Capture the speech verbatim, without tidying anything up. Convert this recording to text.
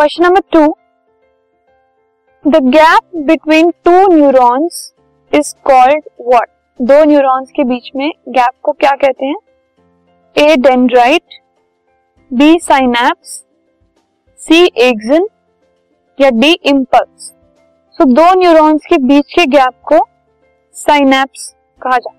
Question number two, the gap between two neurons is called what? दो neurons के बीच में गैप को क्या कहते हैं? A dendrite, B synapse, C axon या डी इंपल्स। सो दो न्यूरॉन्स के बीच के गैप को साइनैप्स कहा जाता है।